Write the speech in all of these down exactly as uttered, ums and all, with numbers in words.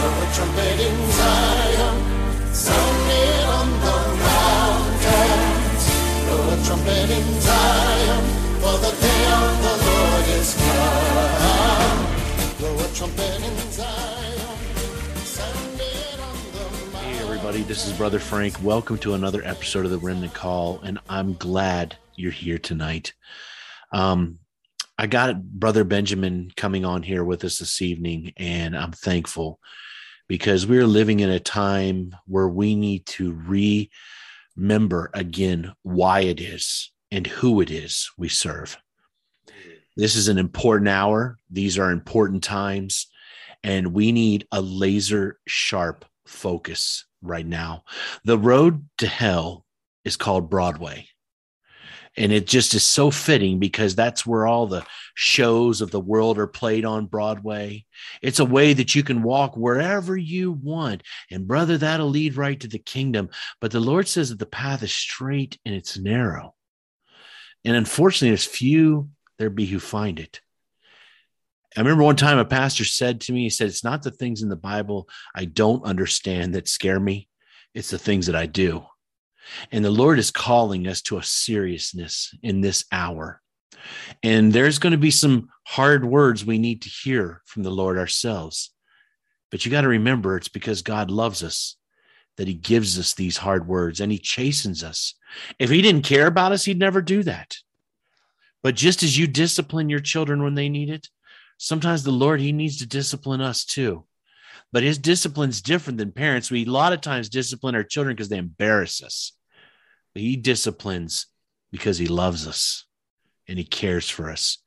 Sound of a trumpet in Zion, sound it on the mountains. Blow a trumpet in Zion, for the day of the Lord is come. Blow a trumpet in Zion, sound it on the mountains. Hey everybody, this is Brother Frank. Welcome to another episode of The Remnant Call, and I'm glad you're here tonight. Um, I got Brother Benjamin coming on here with us this evening, and I'm thankful because we're living in a time where we need to remember again why it is and who it is we serve. This is an important hour. These are important times, and we need a laser sharp focus right now. The road to hell is called Broadway. And it just is so fitting because that's where all the shows of the world are played on Broadway. It's a way that you can walk wherever you want. And brother, that'll lead right to the kingdom. But the Lord says that the path is straight and it's narrow. And unfortunately, there's few there be who find it. I remember one time a pastor said to me, he said, it's not the things in the Bible I don't understand that scare me. It's the things that I do. And the Lord is calling us to a seriousness in this hour. And there's going to be some hard words we need to hear from the Lord ourselves. But you got to remember, it's because God loves us that he gives us these hard words and he chastens us. If he didn't care about us, he'd never do that. But just as you discipline your children when they need it, sometimes the Lord, he needs to discipline us too. But his discipline's different than parents. We a lot of times discipline our children because they embarrass us. But he disciplines because he loves us and he cares for us,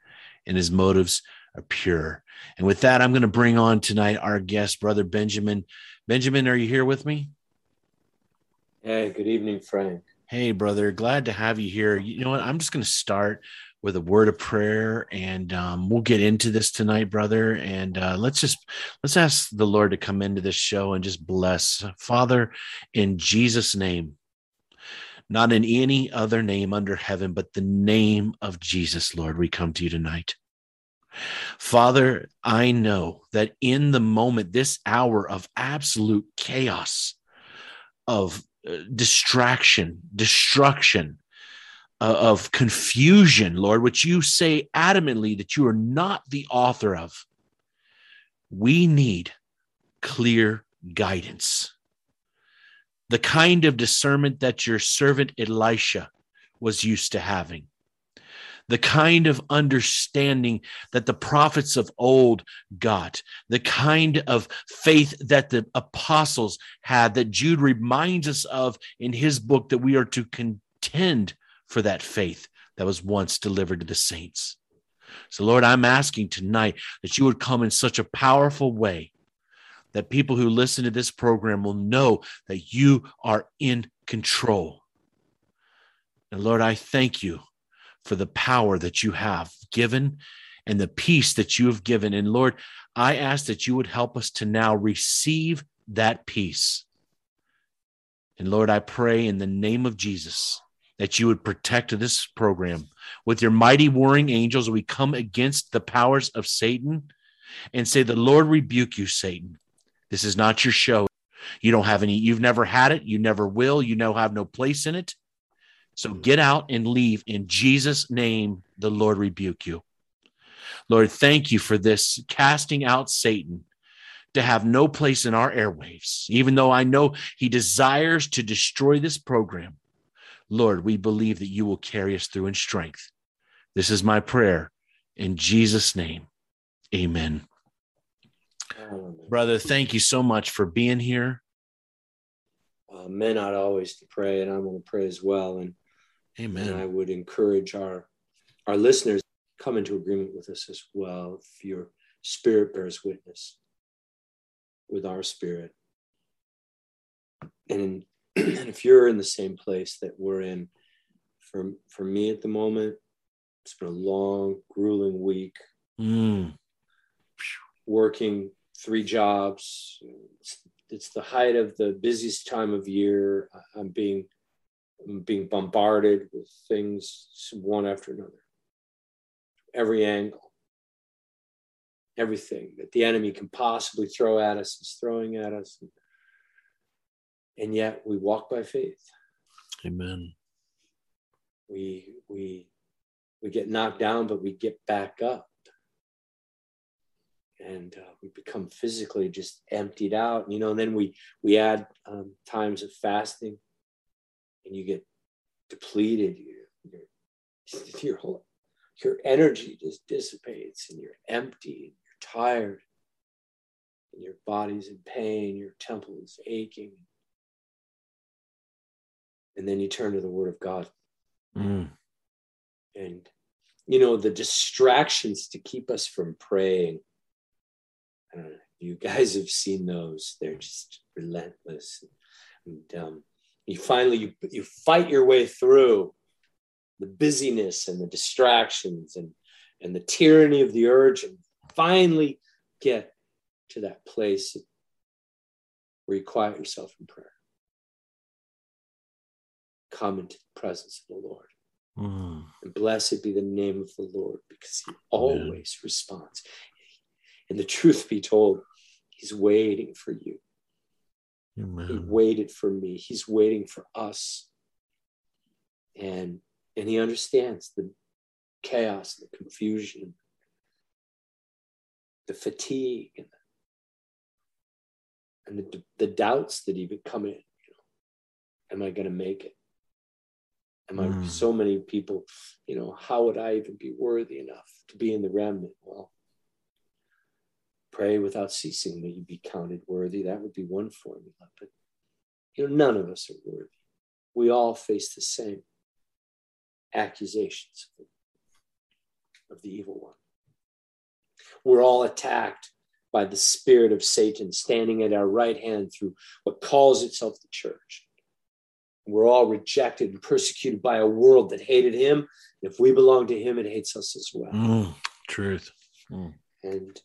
and his motives are pure. And with that, I'm going to bring on tonight our guest, Brother Benjamin. Benjamin, are you here with me? Hey, good evening, Frank. Hey, brother. Glad to have you here. You know what? I'm just going to start with a word of prayer, and um, we'll get into this tonight, brother. And uh, let's just, let's ask the Lord to come into this show and just bless. Father, in Jesus' name, not in any other name under heaven, but the name of Jesus, Lord, we come to you tonight. Father, I know that in the moment, this hour of absolute chaos, of uh, distraction, destruction, of confusion, Lord, which you say adamantly that you are not the author of. We need clear guidance. The kind of discernment that your servant Elisha was used to having. The kind of understanding that the prophets of old got, the kind of faith that the apostles had, that Jude reminds us of in his book, that we are to contend for that faith that was once delivered to the saints. So, Lord, I'm asking tonight that you would come in such a powerful way that people who listen to this program will know that you are in control. And, Lord, I thank you for the power that you have given and the peace that you have given. And, Lord, I ask that you would help us to now receive that peace. And, Lord, I pray in the name of Jesus that you would protect this program with your mighty warring angels. We come against the powers of Satan and say, the Lord rebuke you, Satan. This is not your show. You don't have any, you've never had it. You never will. You now have no place in it. So get out and leave in Jesus' name. The Lord rebuke you. Lord, thank you for this casting out Satan to have no place in our airwaves, even though I know he desires to destroy this program. Lord, we believe that you will carry us through in strength. This is my prayer in Jesus' name. Amen. Brother, thank you so much for being here. Uh, men ought always to pray, and I'm going to pray as well. And, Amen. And I would encourage our, our listeners to come into agreement with us as well. If your spirit bears witness with our spirit. And And if you're in the same place that we're in, for, for me at the moment, it's been a long, grueling week, mm. working three jobs. It's, it's the height of the busiest time of year. I'm being, I'm being bombarded with things one after another, every angle. everything that the enemy can possibly throw at us is throwing at us. And yet we walk by faith. Amen. We, we, we get knocked down, but we get back up. And uh, we become physically just emptied out, you know, and then we, we add um, times of fasting and you get depleted. Your, your, your whole, your energy just dissipates and you're empty, and you're tired and your body's in pain, your temple is aching. And then you turn to the Word of God. Mm. And, you know, the distractions to keep us from praying. I don't know, you guys have seen those. They're just relentless. And um, you finally, you, you fight your way through the busyness and the distractions and, and the tyranny of the urge and finally get to that place where you quiet yourself in prayer. Come into the presence of the Lord. Mm. And blessed be the name of the Lord, because he always yeah. responds. And the truth be told, he's waiting for you. Amen. He waited for me. He's waiting for us. And, and he understands the chaos, the confusion, the fatigue, and the, and the, the doubts that even come in. You know, am I going to make it? Am I mm. so many people, you know, how would I even be worthy enough to be in the remnant? Well, pray without ceasing that you be counted worthy. That would be one formula, but you know, none of us are worthy. We all face the same accusations of the evil one. We're all attacked by the spirit of Satan standing at our right hand through what calls itself the church. We're all rejected and persecuted by a world that hated him. And if we belong to him, it hates us as well. Mm, truth. Mm. And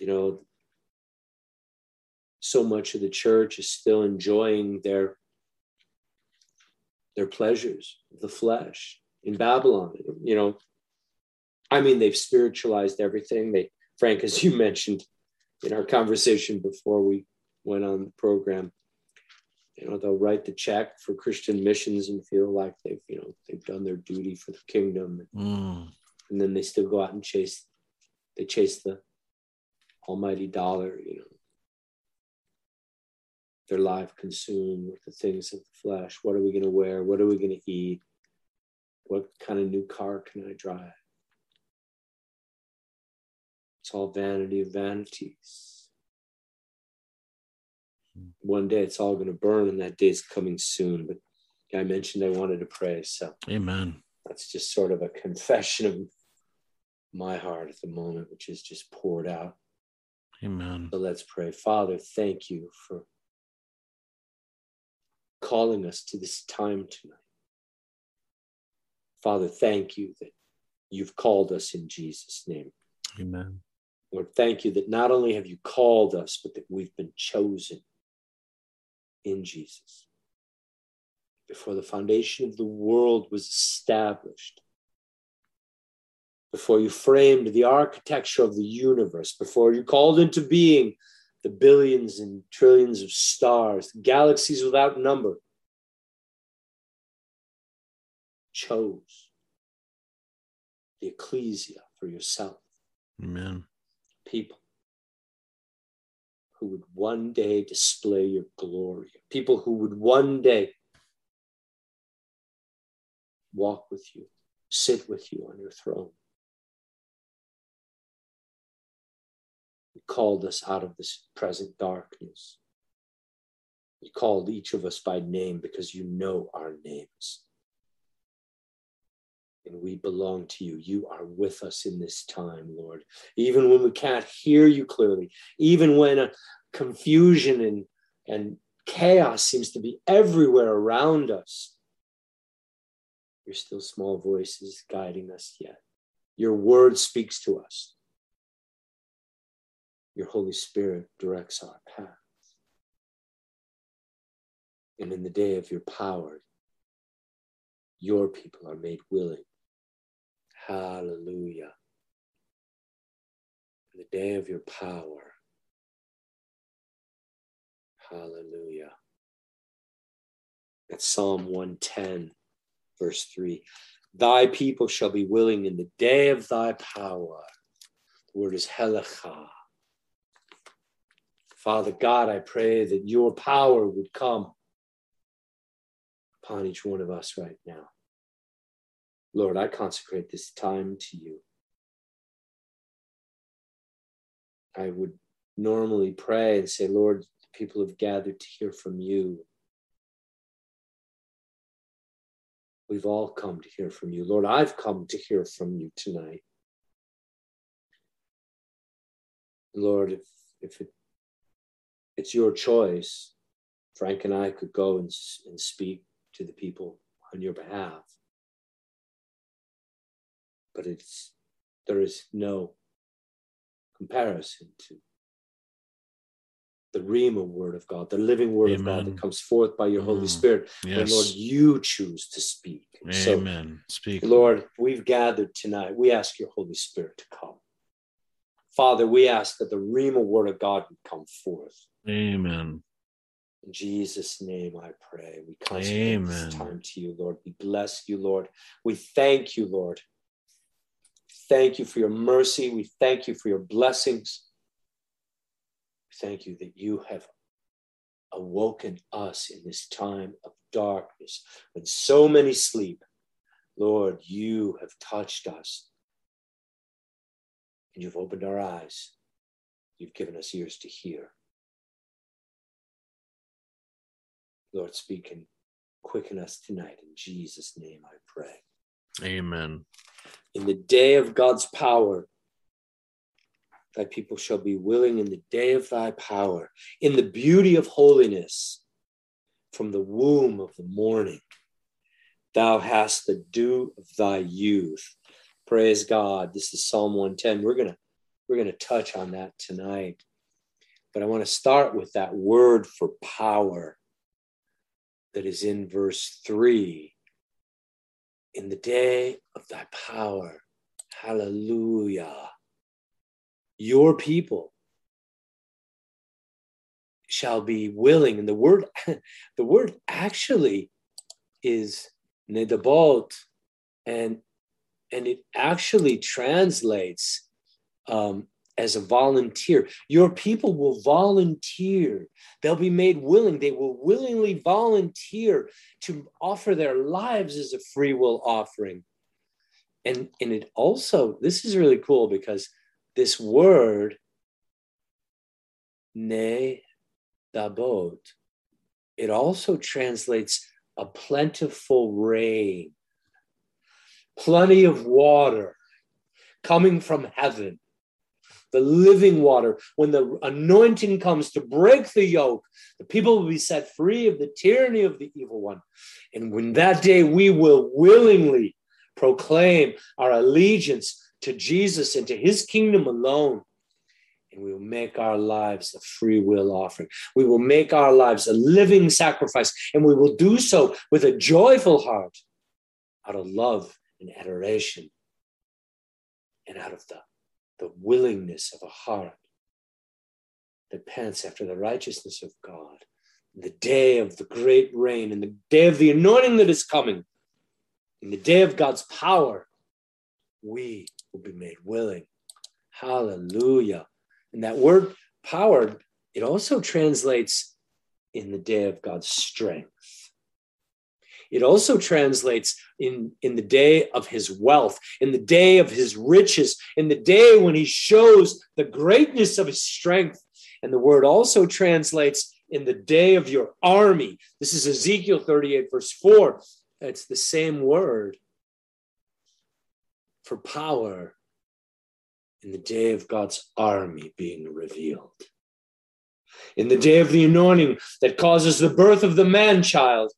you know, so much of the church is still enjoying their, their pleasures, the flesh in Babylon. You know, I mean, they've spiritualized everything. They, Frank, as you mentioned in our conversation before we went on the program, you know, they'll write the check for Christian missions and feel like they've, you know, they've done their duty for the kingdom. Mm. And then they still go out and chase, they chase the almighty dollar, you know, their life consumed with the things of the flesh. What are we going to wear? What are we going to eat? What kind of new car can I drive? It's all vanity of vanities. One day it's all going to burn, and that day is coming soon. But I mentioned I wanted to pray, so amen. That's just sort of a confession of my heart at the moment, which is just poured out. Amen. So let's pray. Father, thank you for calling us to this time tonight. Father, thank you that you've called us in Jesus' name. Amen. Lord, thank you that not only have you called us, but that we've been chosen in Jesus. Before the foundation of the world was established, before you framed the architecture of the universe, before you called into being the billions and trillions of stars, galaxies without number, chose the ecclesia for yourself. Amen. People who would one day display your glory, people who would one day walk with you, sit with you on your throne. Called us out of this present darkness. You called each of us by name because you know our names. And we belong to you. You are with us in this time, Lord. Even when we can't hear you clearly, even when a confusion and, and chaos seems to be everywhere around us, your still small voice is guiding us yet. Your word speaks to us. Your Holy Spirit directs our paths. And in the day of your power, your people are made willing. Hallelujah. in the day of your power. Hallelujah. That's Psalm one ten, verse three. Thy people shall be willing in the day of thy power. The word is helecha. Father God, I pray that your power would come upon each one of us right now. Lord, I consecrate this time to you. I would normally pray and say, Lord, the people have gathered to hear from you. We've all come to hear from you. Lord, I've come to hear from you tonight. Lord, if, if it, it's your choice, Frank and I could go and, and speak to the people on your behalf. But it's there is no comparison to the Rhema word of God, the living word Amen. Of God that comes forth by your mm. Holy Spirit. Yes. And Lord, you choose to speak. Amen. So, speak. Lord, we've gathered tonight. We ask your Holy Spirit to come. Father, we ask that the Rhema word of God would come forth. Amen. In Jesus' name I pray. We consecrate Amen. This time to you, Lord. We bless you, Lord. We thank you, Lord. Thank you for your mercy. We thank you for your blessings. Thank you that you have awoken us in this time of darkness when so many sleep. Lord, you have touched us and you've opened our eyes. You've given us ears to hear. Lord, speak and quicken us tonight. In Jesus' name I pray. Amen. In the day of God's power, thy people shall be willing in the day of thy power, in the beauty of holiness, from the womb of the morning. Thou hast the dew of thy youth. Praise God. This is Psalm one ten. We're going to we're going to touch on that tonight. But I want to start with that word for power that is in verse three. In the day of thy power. Hallelujah. Your people shall be willing. And the word, the word actually is nedabot, and, and it actually translates um, as a volunteer. Your people will volunteer. They'll be made willing. They will willingly volunteer to offer their lives as a free will offering. And, and it also, this is really cool because this word, nedabot, it also translates a plentiful rain, plenty of water coming from heaven, the living water. When the anointing comes to break the yoke, the people will be set free of the tyranny of the evil one. And when that day we will willingly proclaim our allegiance to Jesus and to his kingdom alone. And we will make our lives a free will offering. We will make our lives a living sacrifice. And we will do so with a joyful heart out of love and adoration and out of the, the willingness of a heart that pants after the righteousness of God. In the day of the great rain, in the day of the anointing that is coming, in the day of God's power, we will be made willing. Hallelujah. And that word power, it also translates in the day of God's strength. It also translates in, in the day of his wealth, in the day of his riches, in the day when he shows the greatness of his strength. And the word also translates in the day of your army. This is Ezekiel thirty-eight, verse four. It's the same word for power in the day of God's army being revealed. In the day of the anointing that causes the birth of the man-child,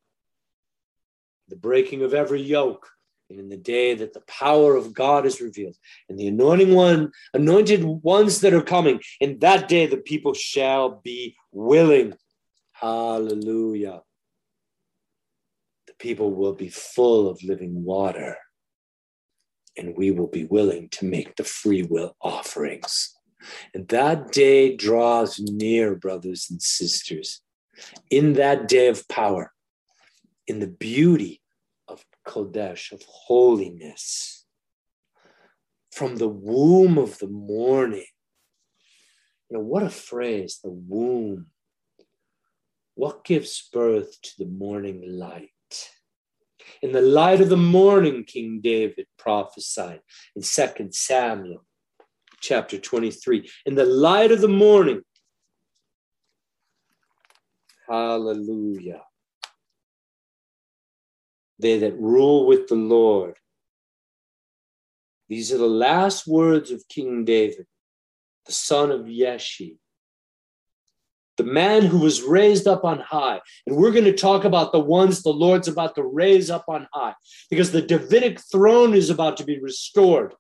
the breaking of every yoke, and in the day that the power of God is revealed, and the anointing one, anointed ones that are coming, in that day the people shall be willing. Hallelujah. The people will be full of living water. And we will be willing to make the free will offerings. And that day draws near, brothers and sisters. In that day of power, in the beauty of Kodesh, of holiness, from the womb of the morning. You know, what a phrase, the womb. What gives birth to the morning light? In the light of the morning, King David prophesied in Second Samuel chapter twenty-three. In the light of the morning. Hallelujah. They that rule with the Lord. These are the last words of King David, the son of Yeshi, the man who was raised up on high. And we're going to talk about the ones the Lord's about to raise up on high, because the Davidic throne is about to be restored.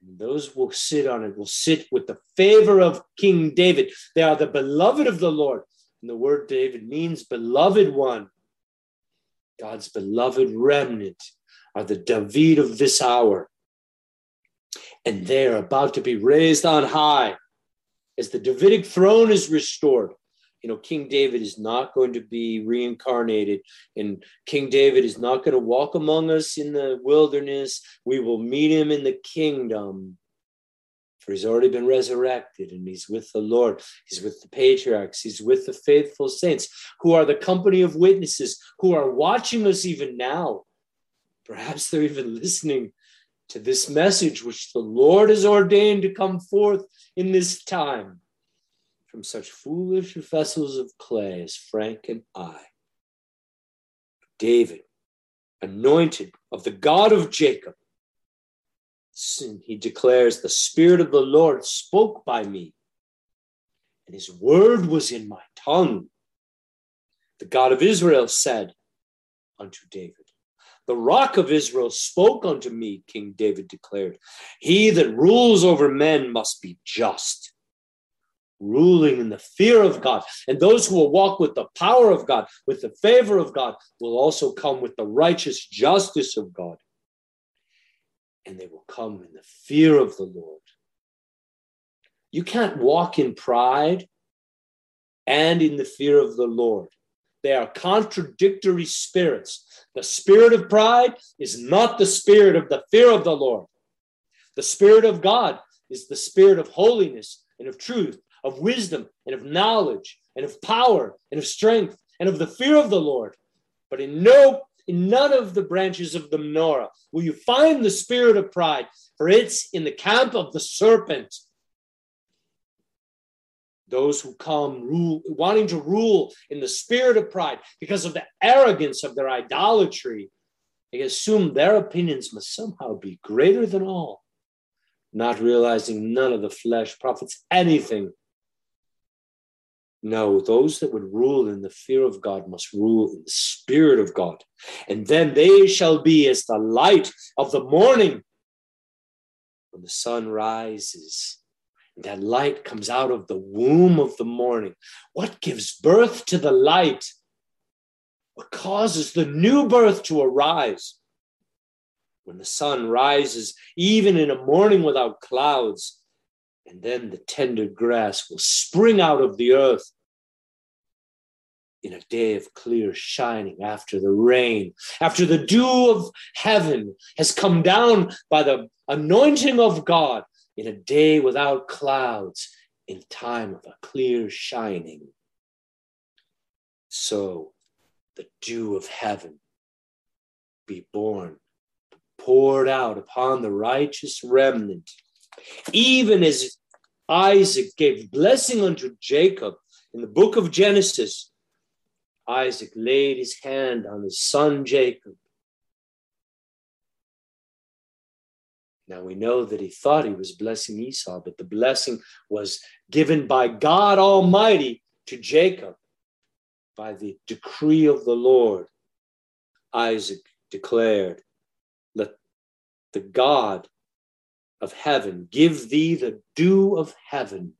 And those will sit on it, will sit with the favor of King David. They are the beloved of the Lord. And the word David means beloved one. God's beloved remnant are the David of this hour. And they are about to be raised on high as the Davidic throne is restored. You know, King David is not going to be reincarnated, and King David is not going to walk among us in the wilderness. We will meet him in the kingdom, for he's already been resurrected, and he's with the Lord. He's with the patriarchs. He's with the faithful saints, who are the company of witnesses, who are watching us even now. Perhaps they're even listening to this message which the Lord has ordained to come forth in this time from such foolish vessels of clay as Frank and I. David, anointed of the God of Jacob, he declares, the Spirit of the Lord spoke by me, and his word was in my tongue. The God of Israel said unto David, the rock of Israel spoke unto me, King David declared. He that rules over men must be just, ruling in the fear of God. And those who will walk with the power of God, with the favor of God, will also come with the righteous justice of God. And they will come in the fear of the Lord. You can't walk in pride and in the fear of the Lord. They are contradictory spirits. The spirit of pride is not the spirit of the fear of the Lord. The Spirit of God is the spirit of holiness and of truth, of wisdom and of knowledge and of power and of strength and of the fear of the Lord. But in no, in none of the branches of the menorah will you find the spirit of pride, for it's in the camp of the serpent. Those who come rule, wanting to rule in the spirit of pride because of the arrogance of their idolatry, they assume their opinions must somehow be greater than all, not realizing none of the flesh profits anything. No, those that would rule in the fear of God must rule in the spirit of God. And then they shall be as the light of the morning when the sun rises. That light comes out of the womb of the morning. What gives birth to the light? What causes the new birth to arise? When the sun rises, even in a morning without clouds, and then the tender grass will spring out of the earth in a day of clear shining after the rain, after the dew of heaven has come down by the anointing of God. In a day without clouds, in time of a clear shining. So the dew of heaven be born, poured out upon the righteous remnant. Even as Isaac gave blessing unto Jacob in the book of Genesis, Isaac laid his hand on his son Jacob. Now, we know that he thought he was blessing Esau, but the blessing was given by God Almighty to Jacob by the decree of the Lord. Isaac declared, let the God of heaven give thee the dew of heaven.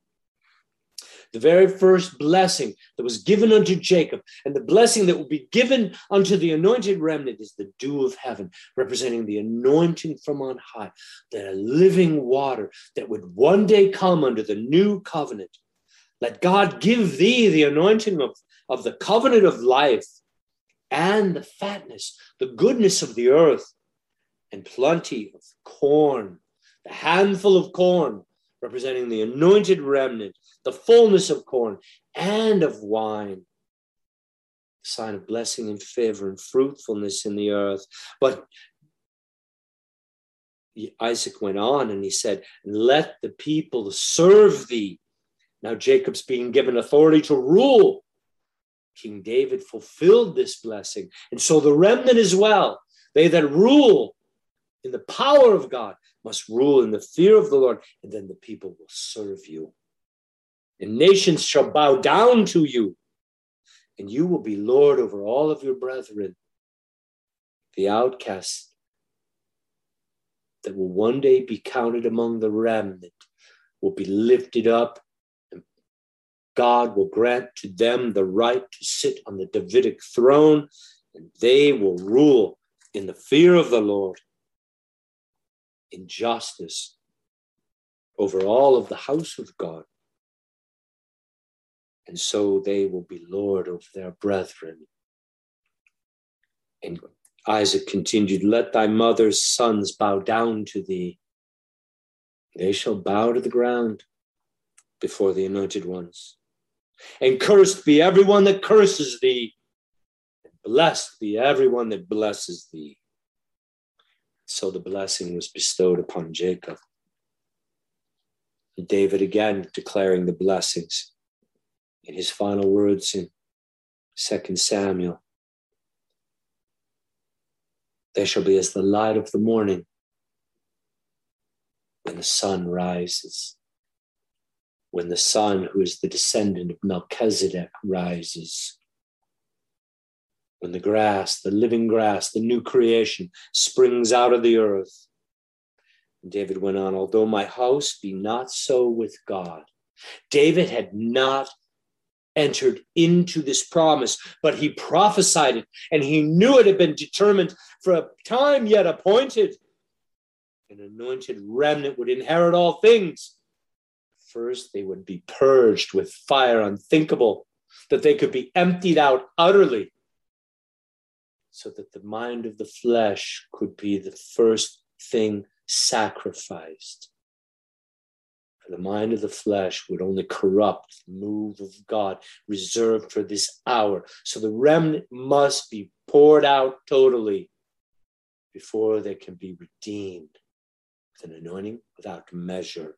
the very first blessing that was given unto Jacob, and the blessing that will be given unto the anointed remnant is the dew of heaven, representing the anointing from on high, that living water that would one day come under the new covenant. Let God give thee the anointing of, of the covenant of life, and the fatness, the goodness of the earth, and plenty of corn, the handful of corn, representing the anointed remnant, the fullness of corn and of wine, the sign of blessing and favor and fruitfulness in the earth. But Isaac went on and he said, let the people serve thee. Now Jacob's being given authority to rule. King David fulfilled this blessing. And so the remnant as well, they that rule in the power of God, must rule in the fear of the Lord, and then the people will serve you. And nations shall bow down to you, and you will be Lord over all of your brethren. The outcast that will one day be counted among the remnant will be lifted up, and God will grant to them the right to sit on the Davidic throne, and they will rule in the fear of the Lord, in justice over all of the house of God. And so they will be Lord over their brethren. And Isaac continued, let thy mother's sons bow down to thee. They shall bow to the ground before the anointed ones. And cursed be everyone that curses thee, and blessed be everyone that blesses thee. So the blessing was bestowed upon Jacob. And David again declaring the blessings in his final words in Second Samuel. They shall be as the light of the morning when the sun rises, when the sun, who is the descendant of Melchizedek, rises. When the grass, the living grass, the new creation springs out of the earth. And David went on, although my house be not so with God. David had not entered into this promise, but he prophesied it, and he knew it had been determined for a time yet appointed. An anointed remnant would inherit all things. First, they would be purged with fire unthinkable, that they could be emptied out utterly, so that the mind of the flesh could be the first thing sacrificed. For the mind of the flesh would only corrupt the move of God reserved for this hour. So the remnant must be poured out totally before they can be redeemed with an anointing without measure.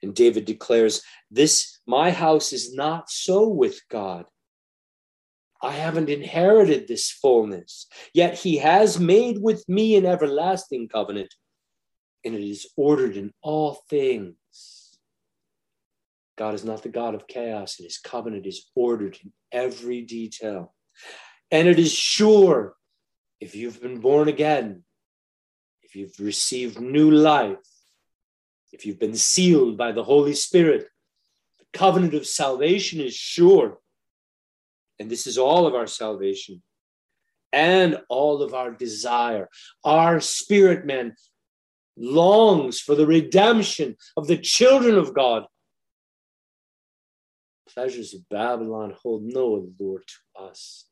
And David declares, this, my house is not so with God. I haven't inherited this fullness, yet he has made with me an everlasting covenant, and it is ordered in all things. God is not the God of chaos, and his covenant is ordered in every detail. And it is sure, if you've been born again, if you've received new life, if you've been sealed by the Holy Spirit, the covenant of salvation is sure. And this is all of our salvation and all of our desire. Our spirit man longs for the redemption of the children of God. Pleasures of Babylon hold no allure to us.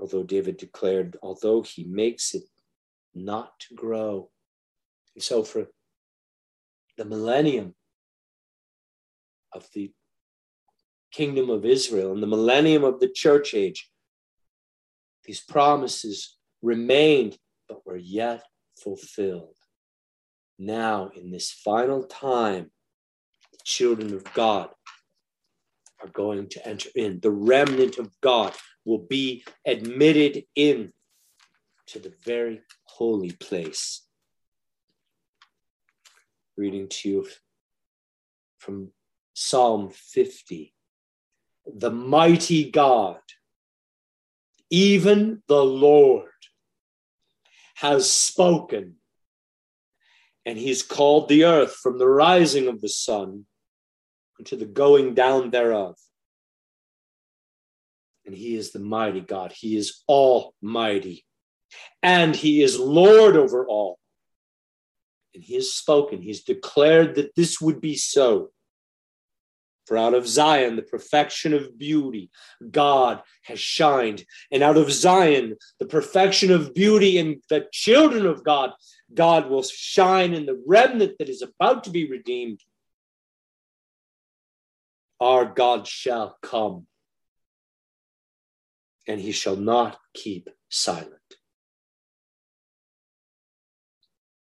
Although David declared, although he makes it not to grow. And so for the millennium of the Kingdom of Israel and the millennium of the church age, these promises remained but were yet fulfilled. Now, in this final time, the children of God are going to enter in. The remnant of God will be admitted in to the very holy place. Reading to you from Psalm fifty. The mighty God, even the Lord, has spoken, And he's called the earth from the rising of the sun unto the going down thereof. And he is the mighty God. He is almighty. And he is Lord over all. And he has spoken. He's declared that this would be so. For out of Zion, the perfection of beauty, God has shined. And out of Zion, the perfection of beauty and the children of God, God will shine in the remnant that is about to be redeemed. Our God shall come, and he shall not keep silent.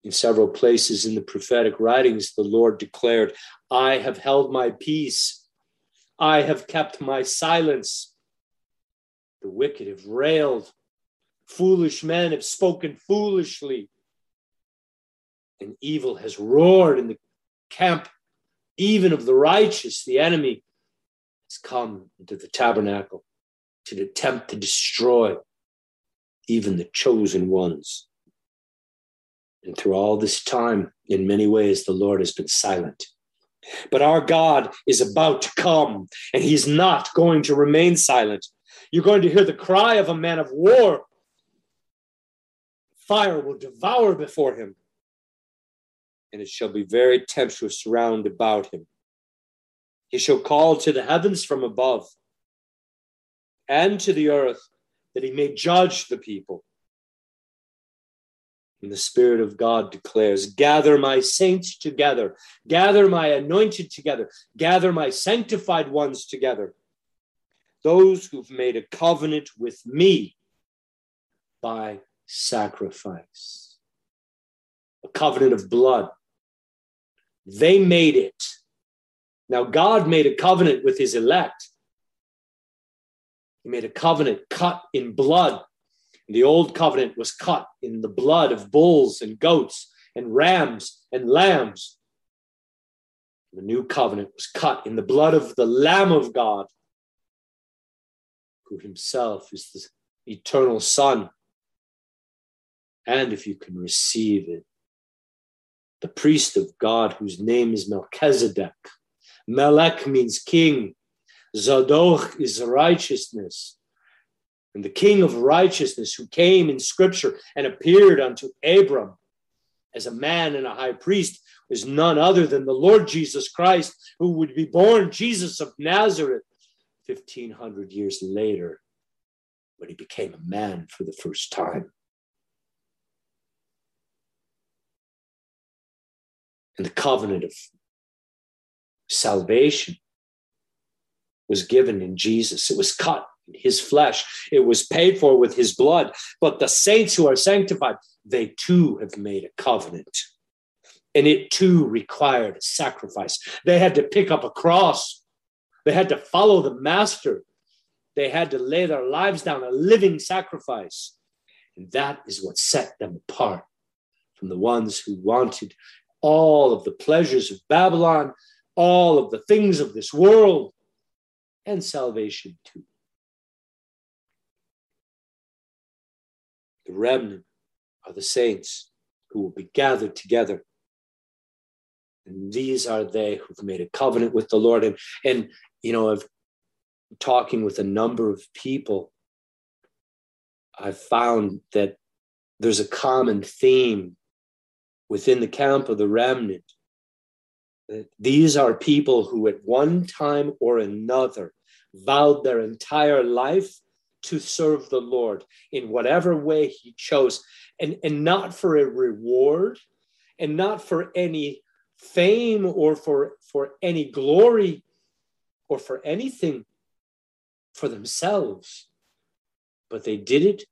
In several places in the prophetic writings, the Lord declared, I have held my peace. I have kept my silence. The wicked have railed. Foolish men have spoken foolishly. And evil has roared in the camp, even of the righteous. The enemy has come into the tabernacle to attempt to destroy even the chosen ones. And through all this time, in many ways, the Lord has been silent. But our God is about to come, and he's not going to remain silent. You're going to hear the cry of a man of war. Fire will devour before him, and it shall be very tempestuous round about him. He shall call to the heavens from above, and to the earth, that he may judge the people. And the Spirit of God declares, gather my saints together, gather my anointed together, gather my sanctified ones together, those who've made a covenant with me by sacrifice, a covenant of blood. They made it. Now, God made a covenant with his elect. He made a covenant cut in blood. The old covenant was cut in the blood of bulls and goats and rams and lambs. The new covenant was cut in the blood of the Lamb of God, who himself is the eternal Son. And if you can receive it, the priest of God, whose name is Melchizedek. Melech means king. Zadok is righteousness. And the king of righteousness, who came in scripture and appeared unto Abram as a man and a high priest, was none other than the Lord Jesus Christ, who would be born Jesus of Nazareth fifteen hundred years later, when he became a man for the first time. And the covenant of salvation was given in Jesus. It was cut. His flesh, it was paid for with his blood. But the saints who are sanctified, they too have made a covenant. And it too required a sacrifice. They had to pick up a cross. They had to follow the master. They had to lay their lives down, a living sacrifice. And that is what set them apart from the ones who wanted all of the pleasures of Babylon, all of the things of this world, and salvation too. The remnant are the saints who will be gathered together. And these are they who've made a covenant with the Lord. And, and you know, I've talking with a number of people, I've found that there's a common theme within the camp of the remnant. That these are people who at one time or another vowed their entire life to serve the Lord in whatever way he chose, and, and not for a reward, and not for any fame, or for, for any glory, or for anything for themselves. But they did it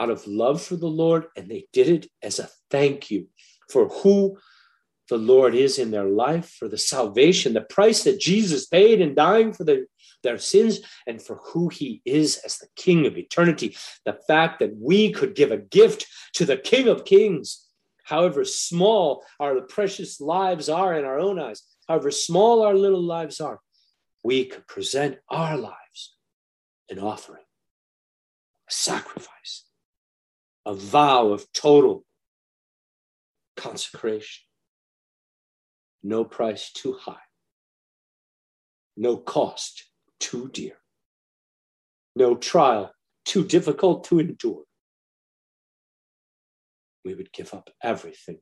out of love for the Lord, and they did it as a thank you for who the Lord is in their life, for the salvation, the price that Jesus paid in dying for the their sins, and for who he is as the King of eternity. The fact that we could give a gift to the King of Kings, however small our precious lives are in our own eyes, however small our little lives are, we could present our lives an offering, a sacrifice, a vow of total consecration. No price too high. No cost too dear. No trial too difficult to endure. We would give up everything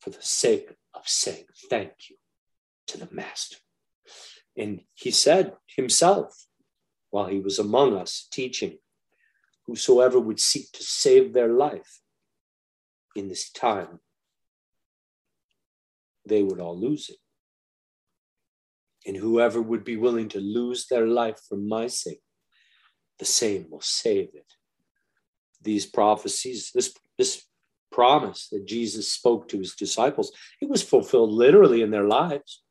for the sake of saying thank you to the Master. And he said himself, while he was among us teaching, whosoever would seek to save their life in this time, they would all lose it. And whoever would be willing to lose their life for my sake, the same will save it. These prophecies, this, this promise that Jesus spoke to his disciples, it was fulfilled literally in their lives.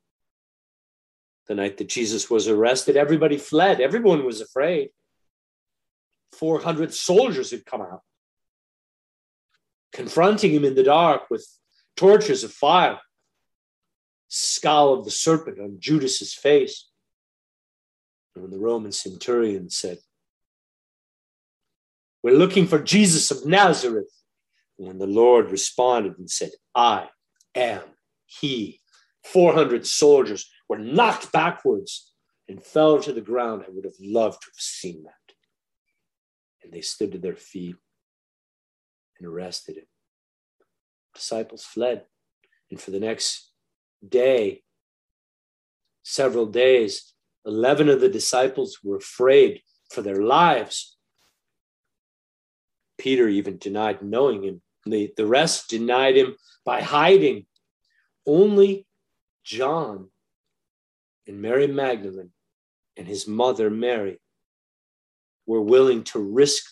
The night that Jesus was arrested, everybody fled. Everyone was afraid. four hundred soldiers had come out, confronting him in the dark with torches of fire, scowl of the serpent on Judas's face. And when the Roman centurion said, "We're looking for Jesus of Nazareth," and when the Lord responded and said, "I am he," four hundred soldiers were knocked backwards and fell to the ground. I would have loved to have seen that. And they stood to their feet and arrested him. Disciples fled. And for the next day, several days, eleven of the disciples were afraid for their lives. Peter even denied knowing him. The, the rest denied him by hiding. Only John and Mary Magdalene and his mother Mary were willing to risk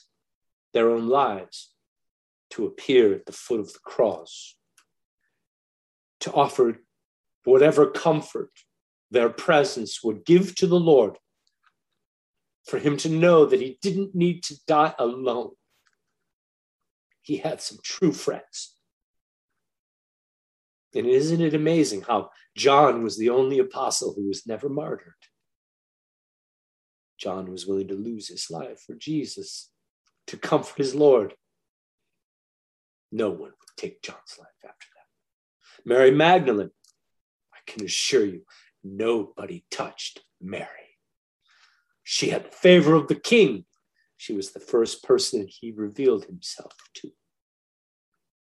their own lives to appear at the foot of the cross, to offer whatever comfort their presence would give to the Lord, for him to know that he didn't need to die alone. He had some true friends. And isn't it amazing how John was the only apostle who was never martyred? John was willing to lose his life for Jesus, to comfort his Lord. No one would take John's life after that. Mary Magdalene, I can assure you, nobody touched Mary. She had the favor of the king. She was the first person he revealed himself to.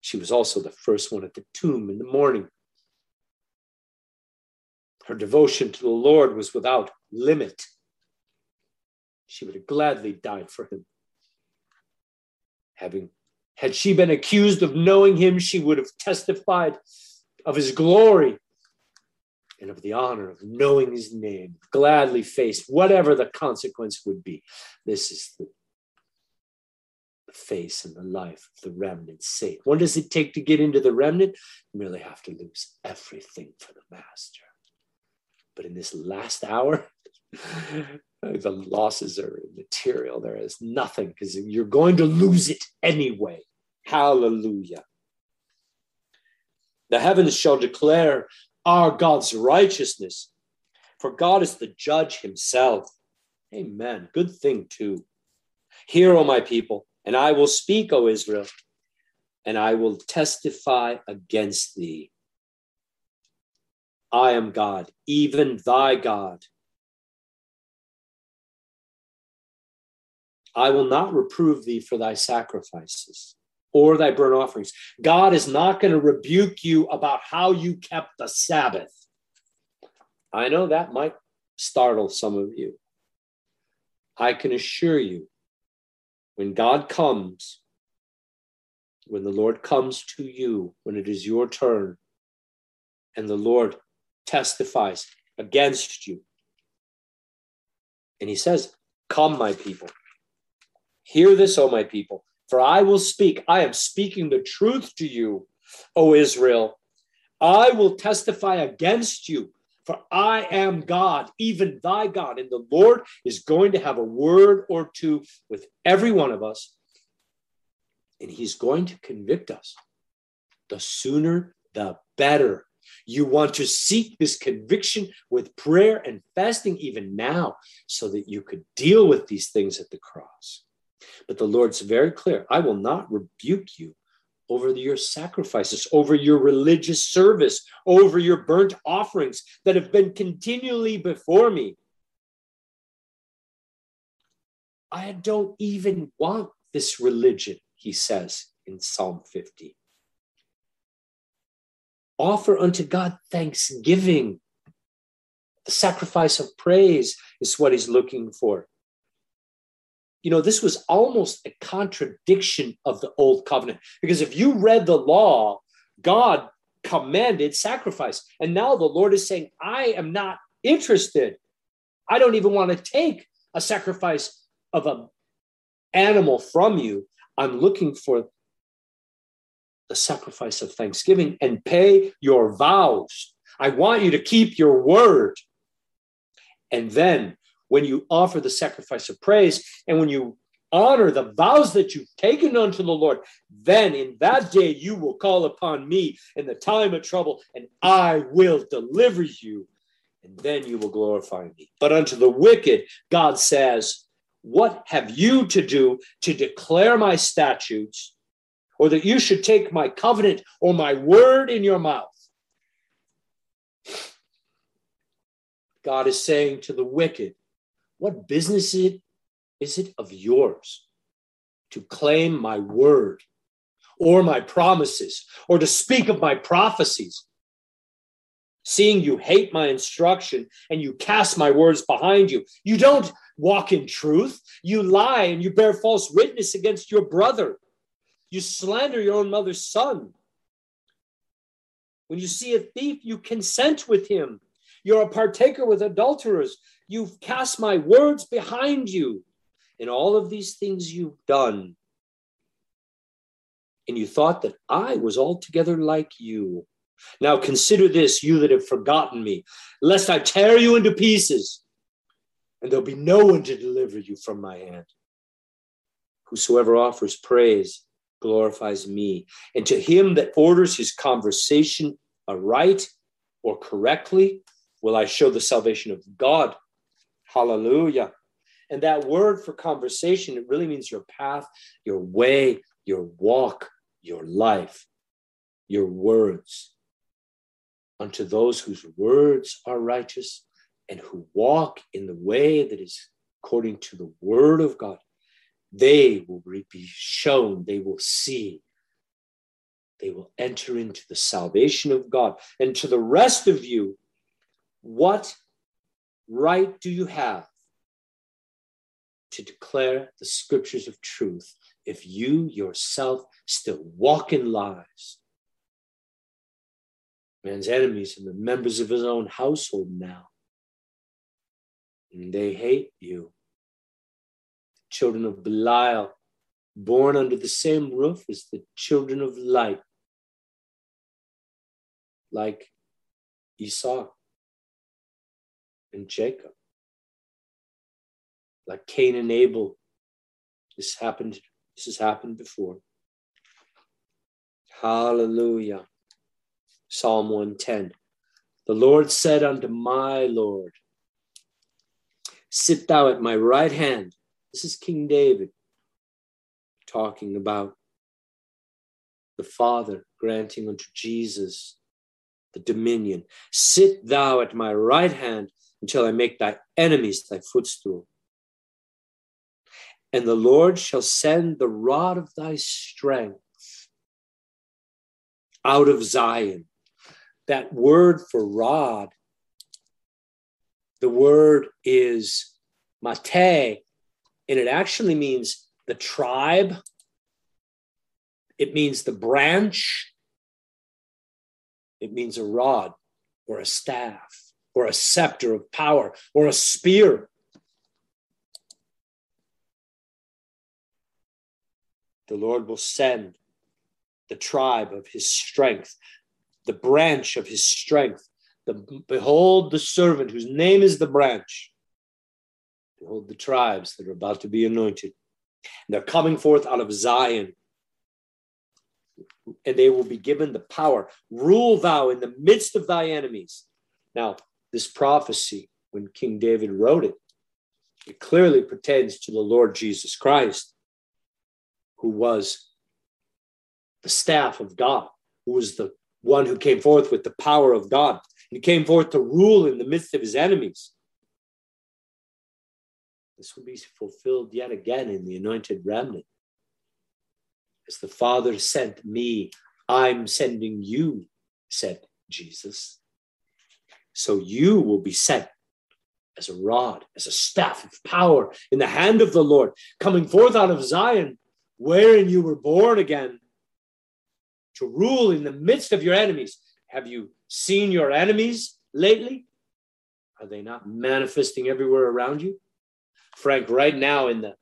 She was also the first one at the tomb in the morning. Her devotion to the Lord was without limit. She would have gladly died for him. Having, had she been accused of knowing him, she would have testified of his glory and of the honor of knowing his name, gladly faced whatever the consequence would be. This is the, the face and the life of the remnant's sake. What does it take to get into the remnant? You merely have to lose everything for the Master. But in this last hour, the losses are immaterial. There is nothing, because you're going to lose it anyway. Hallelujah. The heavens shall declare our God's righteousness, for God is the judge himself. Amen. Good thing too. Hear, O my people, and I will speak, O Israel, and I will testify against thee. I am God, even thy God. I will not reprove thee for thy sacrifices or thy burnt offerings. God is not going to rebuke you about how you kept the Sabbath. I know that might startle some of you. I can assure you, when God comes, when the Lord comes to you, when it is your turn, and the Lord testifies against you, and he says, "Come, my people. Hear this, O my people, for I will speak. I am speaking the truth to you, O Israel. I will testify against you, for I am God, even thy God." And the Lord is going to have a word or two with every one of us, and he's going to convict us. The sooner, the better. You want to seek this conviction with prayer and fasting even now, so that you could deal with these things at the cross. But the Lord's very clear. I will not rebuke you over your sacrifices, over your religious service, over your burnt offerings that have been continually before me. I don't even want this religion, he says in Psalm fifty. Offer unto God thanksgiving. The sacrifice of praise is what he's looking for. You know, this was almost a contradiction of the old covenant, because if you read the law, God commanded sacrifice. And now the Lord is saying, I am not interested. I don't even want to take a sacrifice of an animal from you. I'm looking for the sacrifice of thanksgiving, and pay your vows. I want you to keep your word. And then when you offer the sacrifice of praise, and when you honor the vows that you've taken unto the Lord, then in that day you will call upon me in the time of trouble, and I will deliver you, and then you will glorify me. But unto the wicked, God says, what have you to do to declare my statutes, or that you should take my covenant or my word in your mouth? God is saying to the wicked, what business is it, is it of yours to claim my word or my promises, or to speak of my prophecies? Seeing you hate my instruction and you cast my words behind you, you don't walk in truth. You lie and you bear false witness against your brother. You slander your own mother's son. When you see a thief, you consent with him. You're a partaker with adulterers. You've cast my words behind you. And all of these things you've done. And you thought that I was altogether like you. Now consider this, you that have forgotten me, lest I tear you into pieces, and there'll be no one to deliver you from my hand. Whosoever offers praise glorifies me, and to him that orders his conversation aright or correctly will I show the salvation of God. Hallelujah. And that word for conversation, it really means your path, your way, your walk, your life, your words. Unto those whose words are righteous and who walk in the way that is according to the word of God, they will be shown, they will see, they will enter into the salvation of God. And to the rest of you, what right do you have to declare the scriptures of truth if you yourself still walk in lies? Man's enemies and the members of his own household now, and they hate you. Children of Belial, born under the same roof as the children of light, like Esau and Jacob, like Cain and Abel. This happened, this has happened before. Hallelujah. Psalm one ten. The Lord said unto my Lord, sit thou at my right hand. This is King David talking about the Father granting unto Jesus the dominion. Sit thou at my right hand until I make thy enemies thy footstool. And the Lord shall send the rod of thy strength out of Zion. That word for rod, the word is mateh. And it actually means the tribe. It means the branch. It means a rod or a staff or a scepter of power or a spear. The Lord will send the tribe of his strength, the branch of his strength. The, behold the servant whose name is the branch. Behold the tribes that are about to be anointed. And they're coming forth out of Zion. And they will be given the power. Rule thou in the midst of thy enemies. Now, this prophecy, when King David wrote it, it clearly pertains to the Lord Jesus Christ, who was the staff of God, who was the one who came forth with the power of God. He came forth to rule in the midst of his enemies. This will be fulfilled yet again in the anointed remnant. As the Father sent me, I'm sending you, said Jesus. So you will be sent as a rod, as a staff of power in the hand of the Lord, coming forth out of Zion, wherein you were born again, to rule in the midst of your enemies. Have you seen your enemies lately? Are they not manifesting everywhere around you? Frank, right now in the,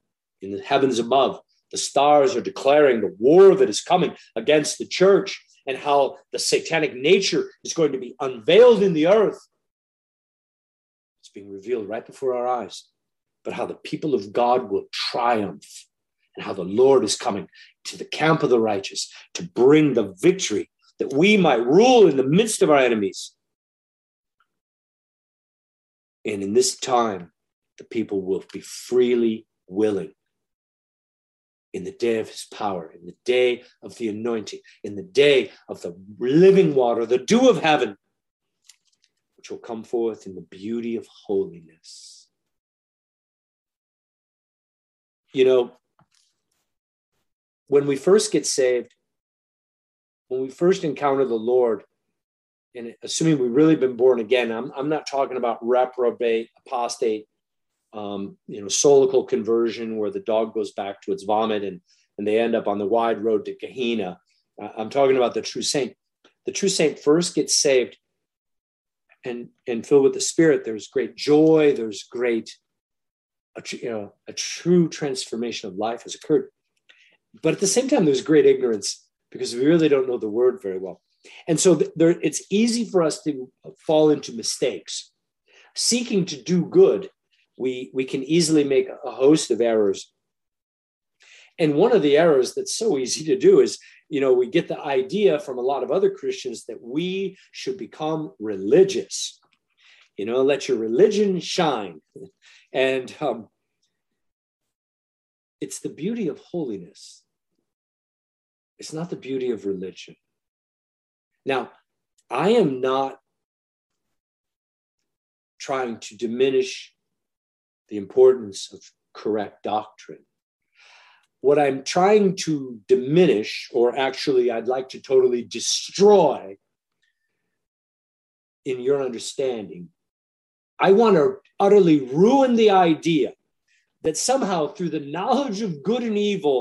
in the heavens above, the stars are declaring the war that is coming against the church and how the satanic nature is going to be unveiled in the earth. It's being revealed right before our eyes, but how the people of God will triumph and how the Lord is coming to the camp of the righteous to bring the victory that we might rule in the midst of our enemies. And in this time, the people will be freely willing in the day of his power, in the day of the anointing, in the day of the living water, the dew of heaven, which will come forth in the beauty of holiness. You know, when we first get saved, when we first encounter the Lord, and assuming we've really been born again, I'm, I'm not talking about reprobate, apostate, Um, you know, soulical conversion where the dog goes back to its vomit and, and they end up on the wide road to Gehenna. I'm talking about the true saint. The true saint first gets saved and, and filled with the Spirit. There's great joy. There's great, a, you know, a true transformation of life has occurred. But at the same time, there's great ignorance because we really don't know the word very well. And so there, it's easy for us to fall into mistakes. Seeking to do good, We, we can easily make a host of errors. And one of the errors that's so easy to do is, you know, we get the idea from a lot of other Christians that we should become religious. You know, let your religion shine. And um, it's the beauty of holiness. It's not the beauty of religion. Now, I am not trying to diminish the importance of correct doctrine. What I'm trying to diminish, or actually I'd like to totally destroy in your understanding, I want to utterly ruin the idea that somehow through the knowledge of good and evil,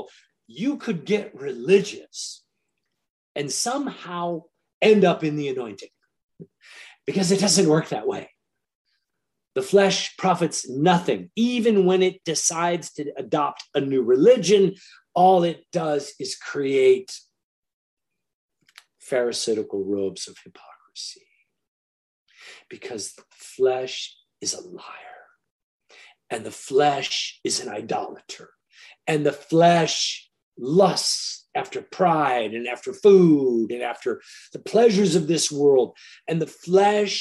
you could get religious and somehow end up in the anointing, because it doesn't work that way. The flesh profits nothing. Even when it decides to adopt a new religion, all it does is create pharisaical robes of hypocrisy, because the flesh is a liar, and the flesh is an idolater, and the flesh lusts after pride and after food and after the pleasures of this world. And the flesh,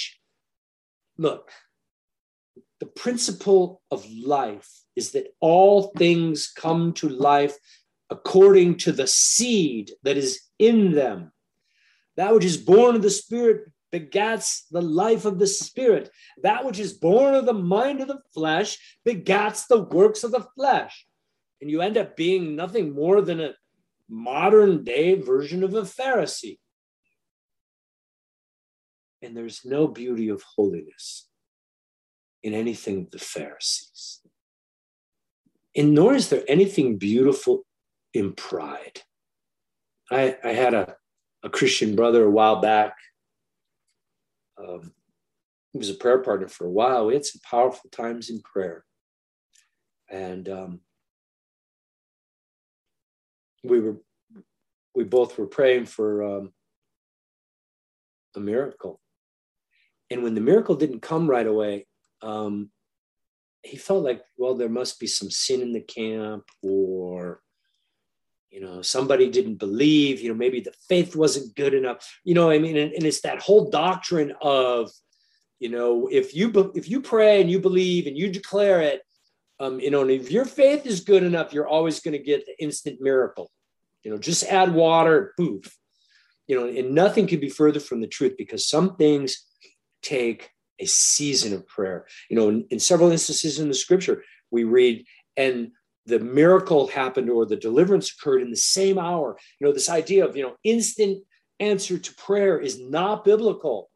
look, the principle of life is that all things come to life according to the seed that is in them. That which is born of the Spirit begats the life of the Spirit. That which is born of the mind of the flesh begats the works of the flesh. And you end up being nothing more than a modern day version of a Pharisee. And there's no beauty of holiness in anything of the Pharisees. And nor is there anything beautiful in pride. I, I had a, a Christian brother a while back. Um, he was a prayer partner for a while. We had some powerful times in prayer. And um, we were, we both were praying for um, a miracle. And when the miracle didn't come right away, Um, he felt like, well, there must be some sin in the camp, or, you know, somebody didn't believe, you know, maybe the faith wasn't good enough. You know, I mean, and, and it's that whole doctrine of, you know, if you, if you pray and you believe and you declare it, um, you know, and if your faith is good enough, you're always going to get the instant miracle. You know, just add water, poof. You know, and nothing could be further from the truth, because some things take a season of prayer. You know, in, in several instances in the scripture, we read, and the miracle happened, or the deliverance occurred in the same hour. You know, this idea of, you know, instant answer to prayer is not biblical.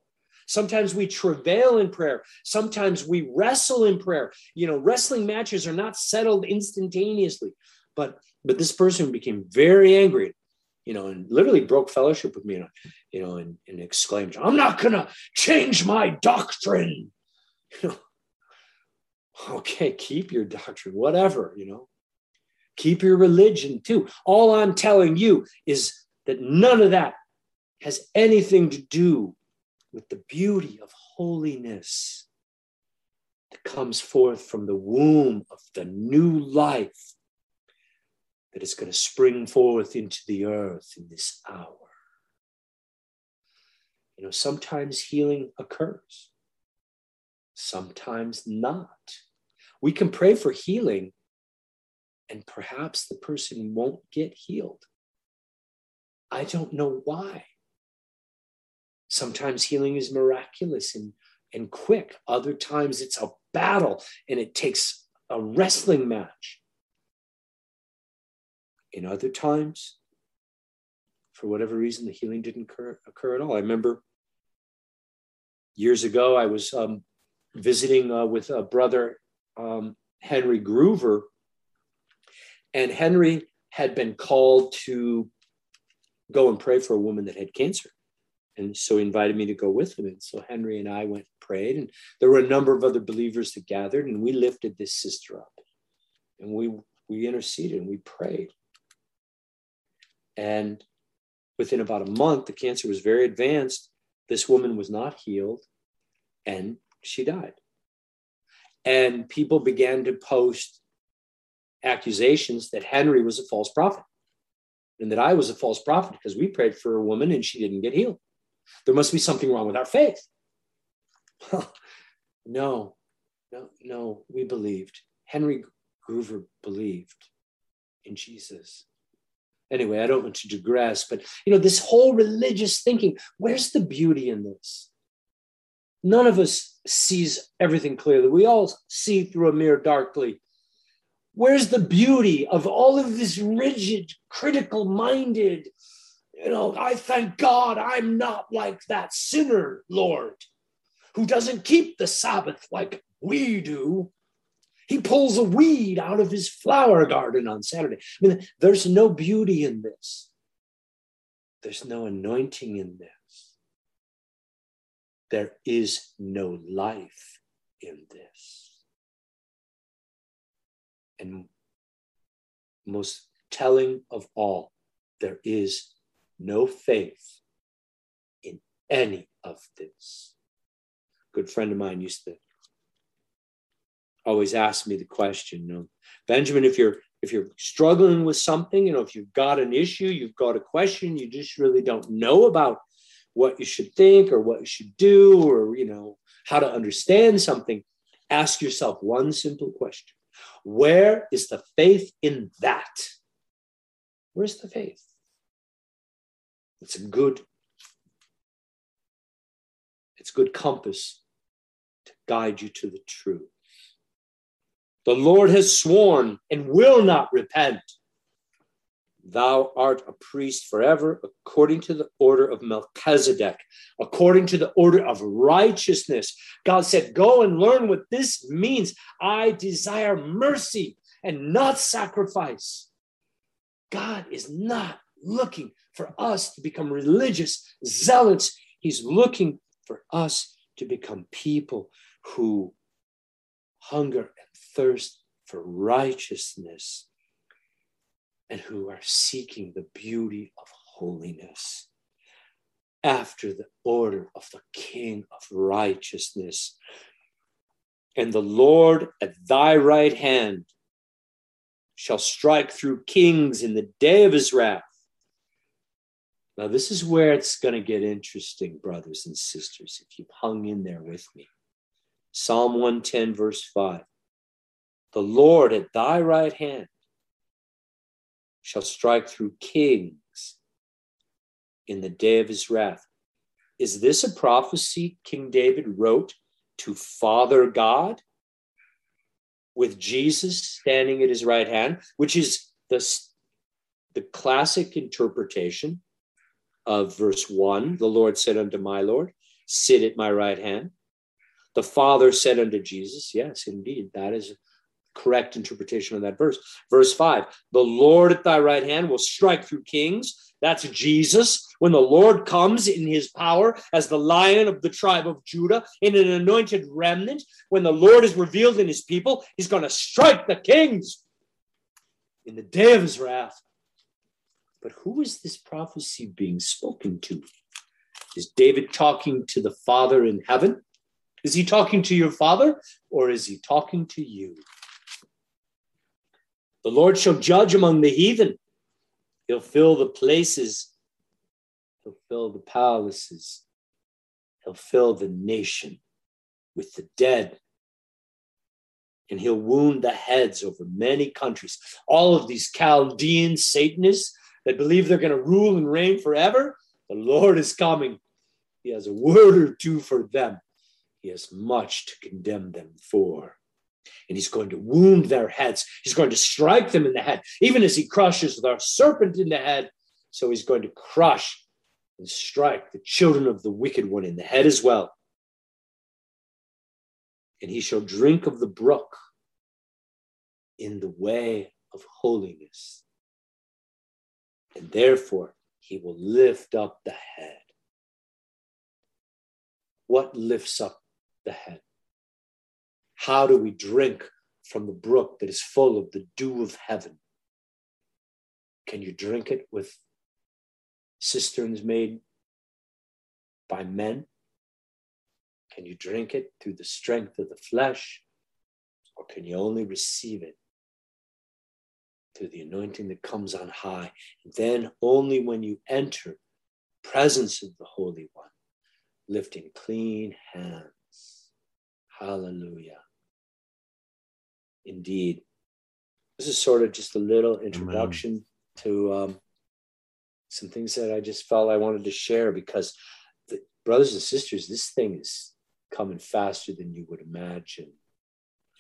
Sometimes we travail in prayer. Sometimes we wrestle in prayer. You know, wrestling matches are not settled instantaneously. But but this person became very angry, you know, and literally broke fellowship with me, and, you know, and, and exclaimed, "I'm not going to change my doctrine." You know, okay, keep your doctrine, whatever, you know. Keep your religion too. All I'm telling you is that none of that has anything to do with the beauty of holiness that comes forth from the womb of the new life that is going to spring forth into the earth in this hour. You know, sometimes healing occurs, sometimes not. We can pray for healing, and perhaps the person won't get healed. I don't know why. Sometimes healing is miraculous and, and quick. Other times it's a battle and it takes a wrestling match. In other times, for whatever reason, the healing didn't occur, occur at all. I remember years ago, I was um, visiting uh, with a brother, um, Henry Gruver, and Henry had been called to go and pray for a woman that had cancer. And so he invited me to go with him. And so Henry and I went and prayed. And there were a number of other believers that gathered, and we lifted this sister up. And we, we interceded and we prayed. And within about a month, the cancer was very advanced. This woman was not healed, and she died. And people began to post accusations that Henry was a false prophet, and that I was a false prophet because we prayed for a woman and she didn't get healed. There must be something wrong with our faith. No, no, no, we believed. Henry Gruver believed in Jesus. Anyway, I don't want to digress, but you know, this whole religious thinking, where's the beauty in this? None of us sees everything clearly. We all see through a mirror darkly. Where's the beauty of all of this rigid, critical-minded, you know, I thank God I'm not like that sinner, Lord, who doesn't keep the Sabbath like we do. He pulls a weed out of his flower garden on Saturday. I mean, there's no beauty in this. There's no anointing in this. There is no life in this. And most telling of all, there is no faith in any of this. A good friend of mine used to always ask me the question, you know, Benjamin, if you're if you're struggling with something, you know, if you've got an issue, you've got a question, you just really don't know about what you should think or what you should do, or, you know, how to understand something, ask yourself one simple question. Where is the faith in that? Where's the faith? It's a good, it's a good compass to guide you to the truth. The Lord has sworn and will not repent. Thou art a priest forever, according to the order of Melchizedek, according to the order of righteousness. God said, go and learn what this means. I desire mercy and not sacrifice. God is not looking for us to become religious zealots. He's looking for us to become people who hunger and thirst for righteousness, and who are seeking the beauty of holiness after the order of the King of righteousness. And the Lord at thy right hand shall strike through kings in the day of his wrath. Now, this is where it's going to get interesting, brothers and sisters, if you've hung in there with me. Psalm one ten, verse five. The Lord at thy right hand shall strike through kings in the day of his wrath. Is this a prophecy King David wrote to Father God with Jesus standing at his right hand, which is the, the classic interpretation of verse one? The Lord said unto my Lord, sit at my right hand. The Father said unto Jesus, yes, indeed, that is a correct interpretation of that verse. Verse five, the Lord at thy right hand will strike through kings. That's Jesus. When the Lord comes in his power as the Lion of the Tribe of Judah in an anointed remnant, when the Lord is revealed in his people, he's going to strike the kings in the day of his wrath. But who is this prophecy being spoken to? Is David talking to the Father in heaven? Is he talking to your Father, or is he talking to you? The Lord shall judge among the heathen. He'll fill the places. He'll fill the palaces. He'll fill the nation with the dead. And he'll wound the heads over many countries. All of these Chaldean Satanists that believe they're going to rule and reign forever, the Lord is coming. He has a word or two for them. He has much to condemn them for. And he's going to wound their heads. He's going to strike them in the head, even as he crushes the serpent in the head. So he's going to crush and strike the children of the wicked one in the head as well. And he shall drink of the brook in the way of holiness. And therefore, he will lift up the head. What lifts up the head? How do we drink from the brook that is full of the dew of heaven? Can you drink it with cisterns made by men? Can you drink it through the strength of the flesh? Or can you only receive it through the anointing that comes on high? And then only when you enter the presence of the Holy One, lifting clean hands. Hallelujah. Indeed. This is sort of just a little introduction Amen. to um, some things that I just felt I wanted to share, because the, brothers and sisters, this thing is coming faster than you would imagine.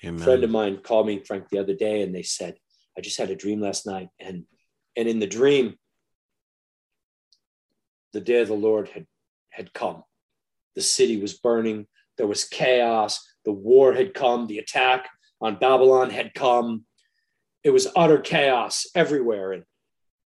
Amen. A friend of mine called me, Frank, the other day, and they said, I just had a dream last night. And, and in the dream, the day of the Lord had, had come. The city was burning. There was chaos. The war had come. The attack on Babylon had come. It was utter chaos everywhere. And,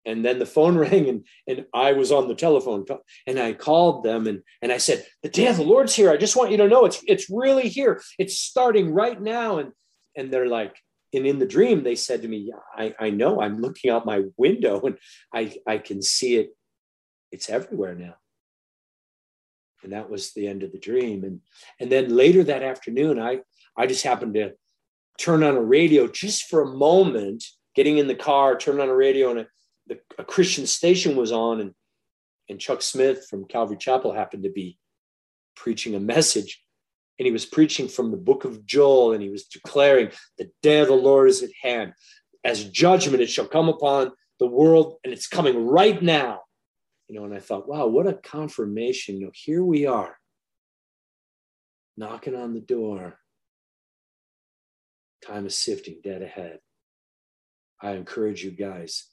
and then the phone rang, and, and I was on the telephone, and I called them, and, and I said, the day of the Lord's here. I just want you to know it's it's really here. It's starting right now. And, and they're like, and in the dream, they said to me, I, I know. I'm looking out my window, and I, I can see it. It's everywhere now. And that was the end of the dream. And, and then later that afternoon, I, I just happened to turn on a radio just for a moment, getting in the car, turned on a radio, and a, the, a Christian station was on. And, and Chuck Smith from Calvary Chapel happened to be preaching a message. And he was preaching from the book of Joel. And he was declaring, the day of the Lord is at hand. As judgment, it shall come upon the world. And it's coming right now. You know, and I thought, wow, what a confirmation. You know, here we are, knocking on the door. Time is sifting, dead ahead. I encourage you guys,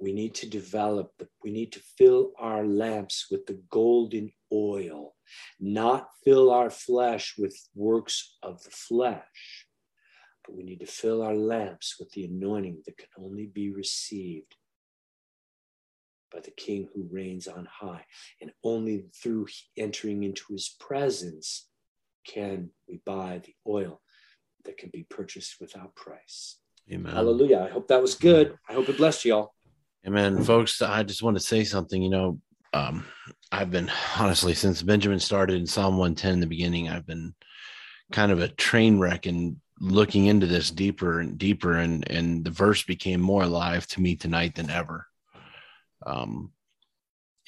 we need to develop, we need to fill our lamps with the golden oil, not fill our flesh with works of the flesh. But we need to fill our lamps with the anointing that can only be received by the King who reigns on high. And only through entering into his presence can we buy the oil that can be purchased without price. Amen. Hallelujah. I hope that was good. I hope it blessed you all. Amen. Folks, I just want to say something. You know, um, I've been, honestly, since Benjamin started in Psalm one ten in the beginning, I've been kind of a train wreck and looking into this deeper and deeper. And, and the verse became more alive to me tonight than ever. Um,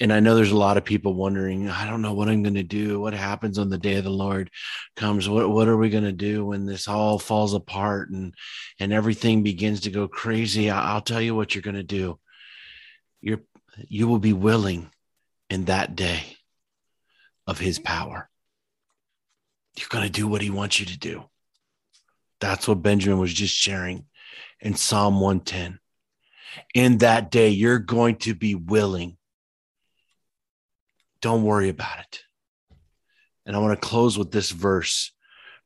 And I know there's a lot of people wondering, I don't know what I'm going to do. What happens on the day of the Lord comes? What what are we going to do when this all falls apart and, and everything begins to go crazy? I'll tell you what you're going to do. You're, you will be willing in that day of his power. You're going to do what he wants you to do. That's what Benjamin was just sharing in Psalm one ten. In that day, you're going to be willing. Don't worry about it. And I want to close with this verse,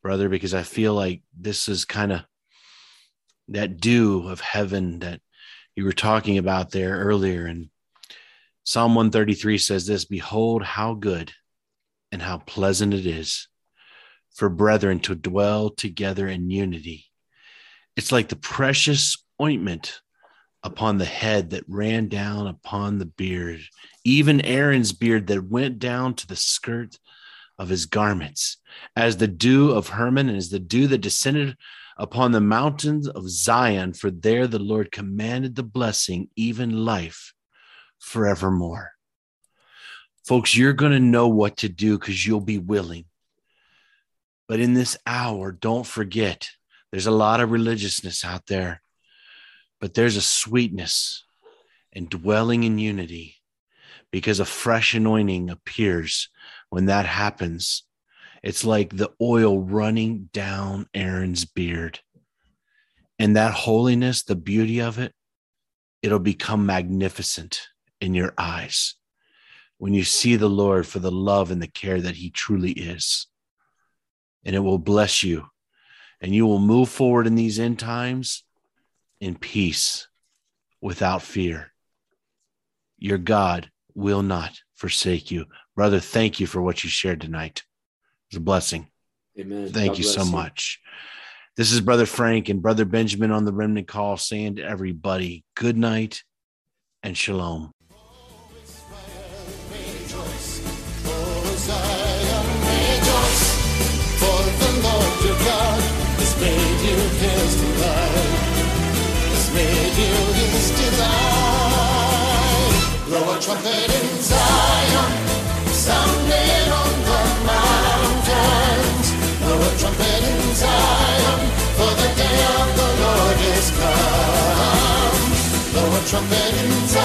brother, because I feel like this is kind of that dew of heaven that you were talking about there earlier. And Psalm one thirty-three says this, behold how good and how pleasant it is for brethren to dwell together in unity. It's like the precious ointment upon the head that ran down upon the beard, even Aaron's beard that went down to the skirt of his garments, as the dew of Hermon and as the dew that descended upon the mountains of Zion, for there the Lord commanded the blessing, even life forevermore. Folks, you're going to know what to do because you'll be willing. But in this hour, don't forget, there's a lot of religiousness out there. But there's a sweetness and dwelling in unity because a fresh anointing appears when that happens. It's like the oil running down Aaron's beard. And that holiness, the beauty of it, it'll become magnificent in your eyes when you see the Lord for the love and the care that he truly is. And it will bless you. And you will move forward in these end times in peace, without fear. Your God will not forsake you. Brother, thank you for what you shared tonight. It was a blessing. Amen. Thank God you so you. much. This is Brother Frank and Brother Benjamin on the Remnant Call saying to everybody, good night and shalom. Blow a trumpet in Zion, sound it on the mountains. Blow a trumpet in Zion, for the day of the Lord is come. Blow a trumpet in Zion.